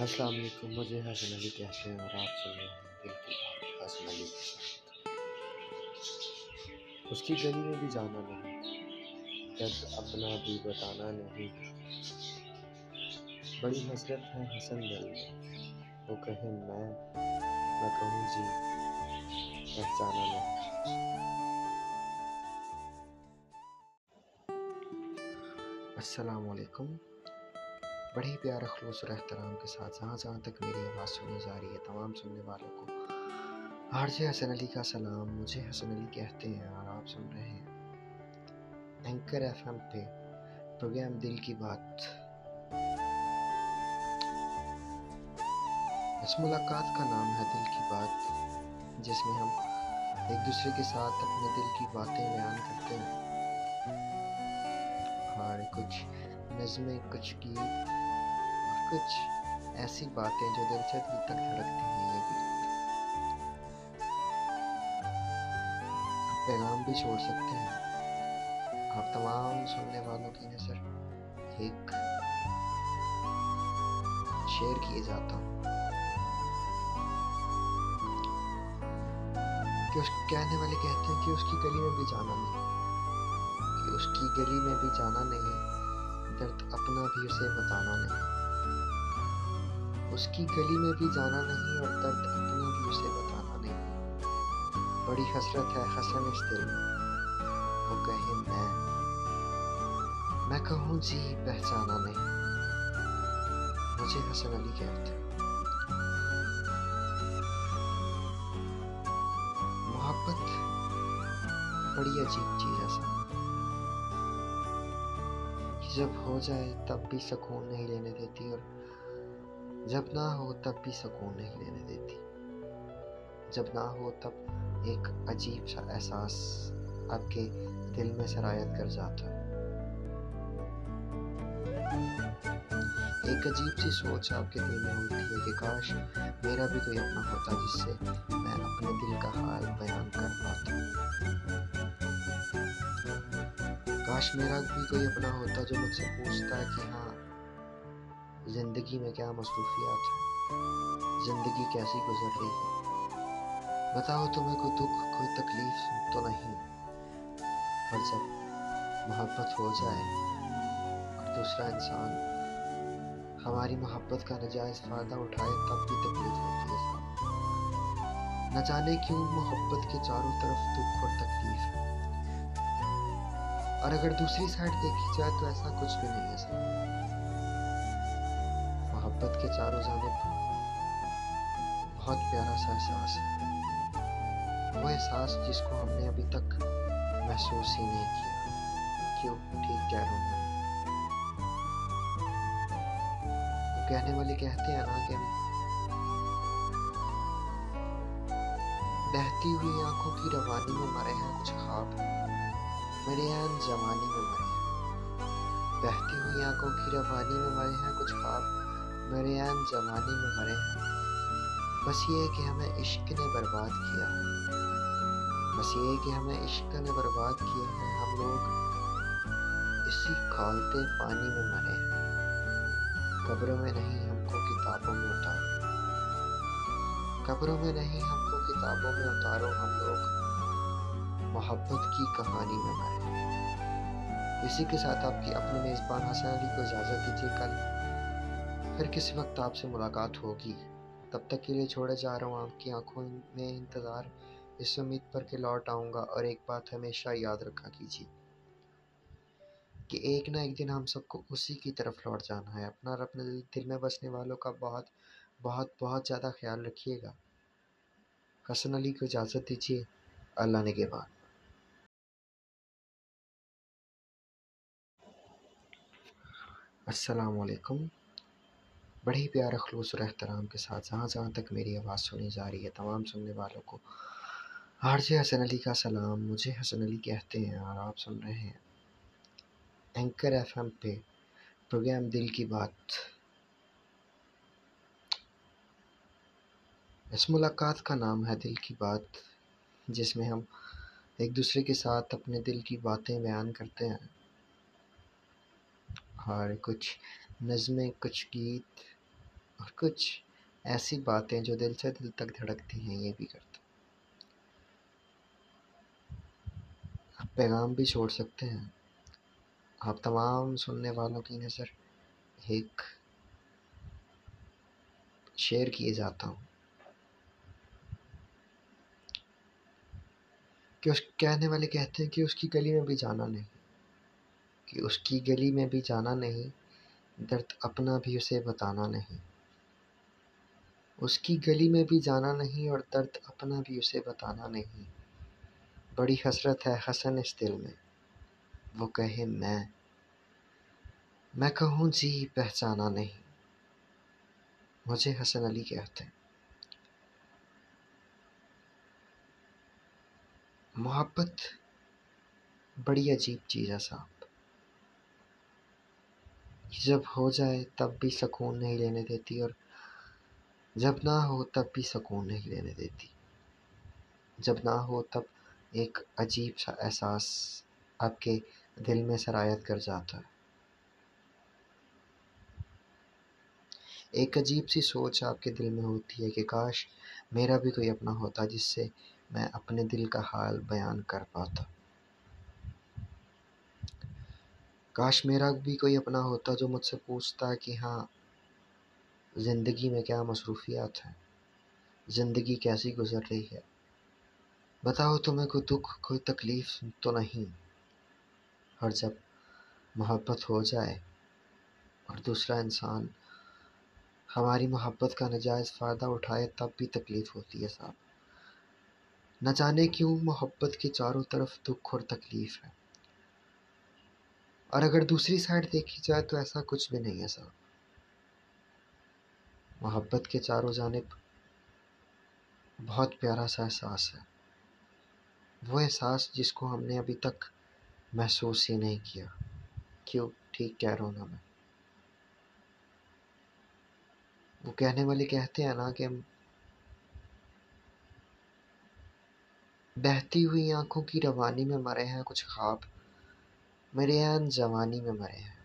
السلام علیکم، مجھے حسن علی کہتے ہیں اور آپ سن رہے ہیں دل کی بات حسن علی کے ساتھ۔ اس کی گلی میں بھی جانا نہیں، درد اپنا بھی بتانا نہیں، بڑی حسرت ہے حسن علی، وہ کہے میں کہوں جی پہچانا نہیں۔ السلام علیکم، بڑے ہی پیار، اخلوص اور احترام کے ساتھ جہاں جہاں تک میری آواز سنی جا رہی ہے تمام سننے والوں کو عارضِ حسن علی کا سلام۔ مجھے حسن علی کہتے ہیں اور آپ سن رہے ہیں اینکر ایف ایم پہ پروگرام دل کی بات۔ اس ملاقات کا نام ہے دل کی بات، جس میں ہم ایک دوسرے کے ساتھ اپنے دل کی باتیں بیان کرتے ہیں، اور کچھ نظمیں، کچھ گیت، کچھ ایسی باتیں جو دل سے دل تک دھڑکتی ہیں۔ یہ بھی پیغام بھی چھوڑ سکتے ہیں آپ تمام سننے والوں کی نظر ایک شیئر کیے جاتا ہوں کہ اس کہنے والے کہتے ہیں کہ اس کی گلی میں بھی جانا نہیں، کہ اس کی گلی میں بھی جانا نہیں، درد اپنا بھی اسے بتانا نہیں، اس کی گلی میں بھی جانا نہیں اور درد اپنا بھی اسے بتانا نہیں، بڑی حسرت ہے حسن اس دل میں، وہ کہے میں کہوں جی پہچانا نہیں۔ مجھے حسن علی کہتے ہیں۔ محبت بڑی عجیب چیز ہے سامنے، جب ہو جائے تب بھی سکون نہیں لینے دیتی، اور جب نہ ہو تب بھی سکون نہیں لینے دیتی، جب نہ ہو تب ایک عجیب سا احساس آپ کے دل میں سرایت کر جاتا ہے، ایک عجیب سی سوچ آپ کے دل میں ہوتی ہے کہ کاش میرا بھی کوئی اپنا ہوتا جس سے میں اپنے دل کا حال بیان کر پاتا، کاش میرا بھی کوئی اپنا ہوتا جو مجھ سے پوچھتا ہے کہ ہاں زندگی میں کیا مصروفیات ہے، زندگی کیسی گزر رہی ہے، بتاؤ تمہیں کوئی دکھ کوئی تکلیف تو نہیں۔ اور جب محبت ہو جائے اور دوسرا انسان ہماری محبت کا ناجائز فائدہ اٹھائے تب بھی تکلیف ہوتی ہے ساتھ، نہ جانے کیوں محبت کے چاروں طرف دکھ اور تکلیف ہے، اور اگر دوسری سائڈ دیکھی جائے تو ایسا کچھ بھی نہیں ہے ساتھ، محبت کے چاروں جانب بہت پیارا سا احساس ہے، وہ احساس جس کو ہم نے ابھی تک محسوس ہی نہیں کیا۔ کیوں؟ ٹھیک کہہ رہا ہوں، کہنے والے کہتے ہیں نا کہ بہتی ہوئی آنکھوں کی روانی میں مرے ہیں کچھ خواب، میرے عین زمانے میں مرے ہیں، بہتی ہوئی آنکھوں کی روانی میں مرے ہیں کچھ خواب، میرے عین زمانے میں مرے ہیں، بس یہ کہ ہمیں عشق نے برباد کیا ہے، بس یہ کہ ہمیں عشق نے برباد کیا ہے، ہم لوگ اسی کھولتے پانی میں مرے ہیں، قبروں میں نہیں ہم کو کتابوں میں اتارو، قبروں میں نہیں ہم کو کتابوں میں اتارو، ہم لوگ محبت کی کہانی میں مرے۔ اسی کے ساتھ آپ کی اپنے میزبان حسن علی کو اجازت دیجیے، کل پھر کسی وقت آپ سے ملاقات ہوگی، تب تک کے لیے چھوڑے جا رہا ہوں آپ کی آنکھوں میں انتظار، اس امید پر کہ لوٹ آؤں گا۔ اور ایک بات ہمیشہ یاد رکھا کیجیے کہ ایک نہ ایک دن ہم سب کو اسی کی طرف لوٹ جانا ہے۔ اپنا اور اپنے دل میں بسنے والوں کا بہت بہت بہت زیادہ خیال رکھیے گا۔ حسن علی کو اجازت دیجیے، اللہ نے کے بعد۔ السلام علیکم، بڑے ہی پیار، اخلوص اور احترام کے ساتھ جہاں جہاں تک میری آواز سنی جا رہی ہے تمام سننے والوں کو عارضِ حسن علی کا سلام۔ مجھے حسن علی کہتے ہیں اور آپ سن رہے ہیں اینکر ایف ایم پہ پروگرام دل کی بات۔ اس ملاقات کا نام ہے دل کی بات، جس میں ہم ایک دوسرے کے ساتھ اپنے دل کی باتیں بیان کرتے ہیں، اور کچھ نظمیں، کچھ گیت، اور کچھ ایسی باتیں جو دل سے دل تک دھڑکتی ہیں یہ بھی کرتا. آپ پیغام بھی چھوڑ سکتے ہیں. آپ تمام سننے والوں کی نظر ایک شیئر کیے جاتا ہوں کہ اس کہنے والے کہتے ہیں کہ اس کی گلی میں بھی جانا نہیں, کہ اس کی گلی میں بھی جانا نہیں, درد اپنا بھی اسے بتانا نہیں. اس کی گلی میں بھی جانا نہیں اور درد اپنا بھی اسے بتانا نہیں. بڑی حسرت ہے حسن اس دل میں, وہ کہے میں کہوں جی پہچانا نہیں. مجھے حسن علی کہتے ہیں. محبت بڑی عجیب چیز ہے صاحب, جب ہو جائے تب بھی سکون نہیں لینے دیتی اور جب نہ ہو تب بھی سکون نہیں لینے دیتی. جب نہ ہو تب ایک عجیب سا احساس آپ کے دل میں سرایت کر جاتا ہے, ایک عجیب سی سوچ آپ کے دل میں ہوتی ہے کہ کاش میرا بھی کوئی اپنا ہوتا جس سے میں اپنے دل کا حال بیان کر پاتا, کاش میرا بھی کوئی اپنا ہوتا جو مجھ سے پوچھتا کہ ہاں زندگی میں کیا مصروفیات ہیں, زندگی کیسی گزر رہی ہے, بتاؤ تمہیں کوئی دکھ کوئی تکلیف تو نہیں. اور جب محبت ہو جائے اور دوسرا انسان ہماری محبت کا ناجائز فائدہ اٹھائے تب بھی تکلیف ہوتی ہے صاحب. نہ جانے کیوں محبت کے چاروں طرف دکھ اور تکلیف ہے, اور اگر دوسری سائڈ دیکھی جائے تو ایسا کچھ بھی نہیں ہے صاحب. محبت کے چاروں جانب بہت پیارا سا احساس ہے, وہ احساس جس کو ہم نے ابھی تک محسوس ہی نہیں کیا. کیوں ٹھیک کہہ رہا ہوں نا میں؟ وہ کہنے والے کہتے ہیں نا کہ بہتی ہوئی آنکھوں کی روانی میں مرے ہیں کچھ خواب میرے عین جوانی میں مرے ہیں.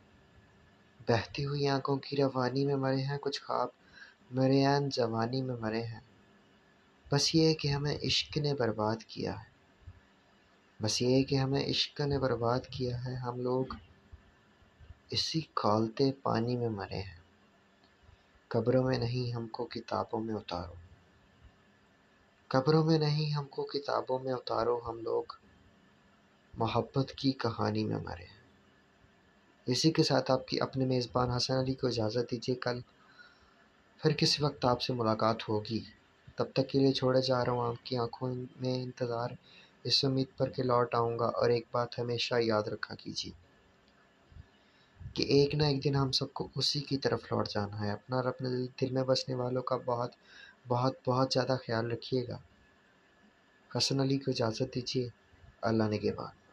بہتی ہوئی آنکھوں کی روانی میں مرے ہیں کچھ خواب میرے عین جوانی میں مرے ہیں. بس یہ کہ ہمیں عشق نے برباد کیا ہے, بس یہ کہ ہمیں عشق نے برباد کیا ہے. ہم لوگ اسی کھولتے پانی میں مرے ہیں. قبروں میں نہیں ہم کو کتابوں میں اتارو, قبروں میں نہیں ہم کو کتابوں میں اتارو. ہم لوگ محبت کی کہانی میں مرے. اسی کے ساتھ آپ کی اپنے میزبان حسن علی کو اجازت دیجیے. کل پھر کسی وقت آپ سے ملاقات ہوگی. تب تک کے لیے چھوڑے جا رہا ہوں آپ کی آنکھوں میں انتظار, اس امید پر کہ لوٹ آؤں گا. اور ایک بات ہمیشہ یاد رکھا کیجیے کہ ایک نہ ایک دن ہم سب کو اسی کی طرف لوٹ جانا ہے. اپنا اور اپنے دل میں بسنے والوں کا بہت بہت بہت زیادہ خیال رکھیے گا. حسن علی کو اجازت دیجیے. اللہ نگہبان.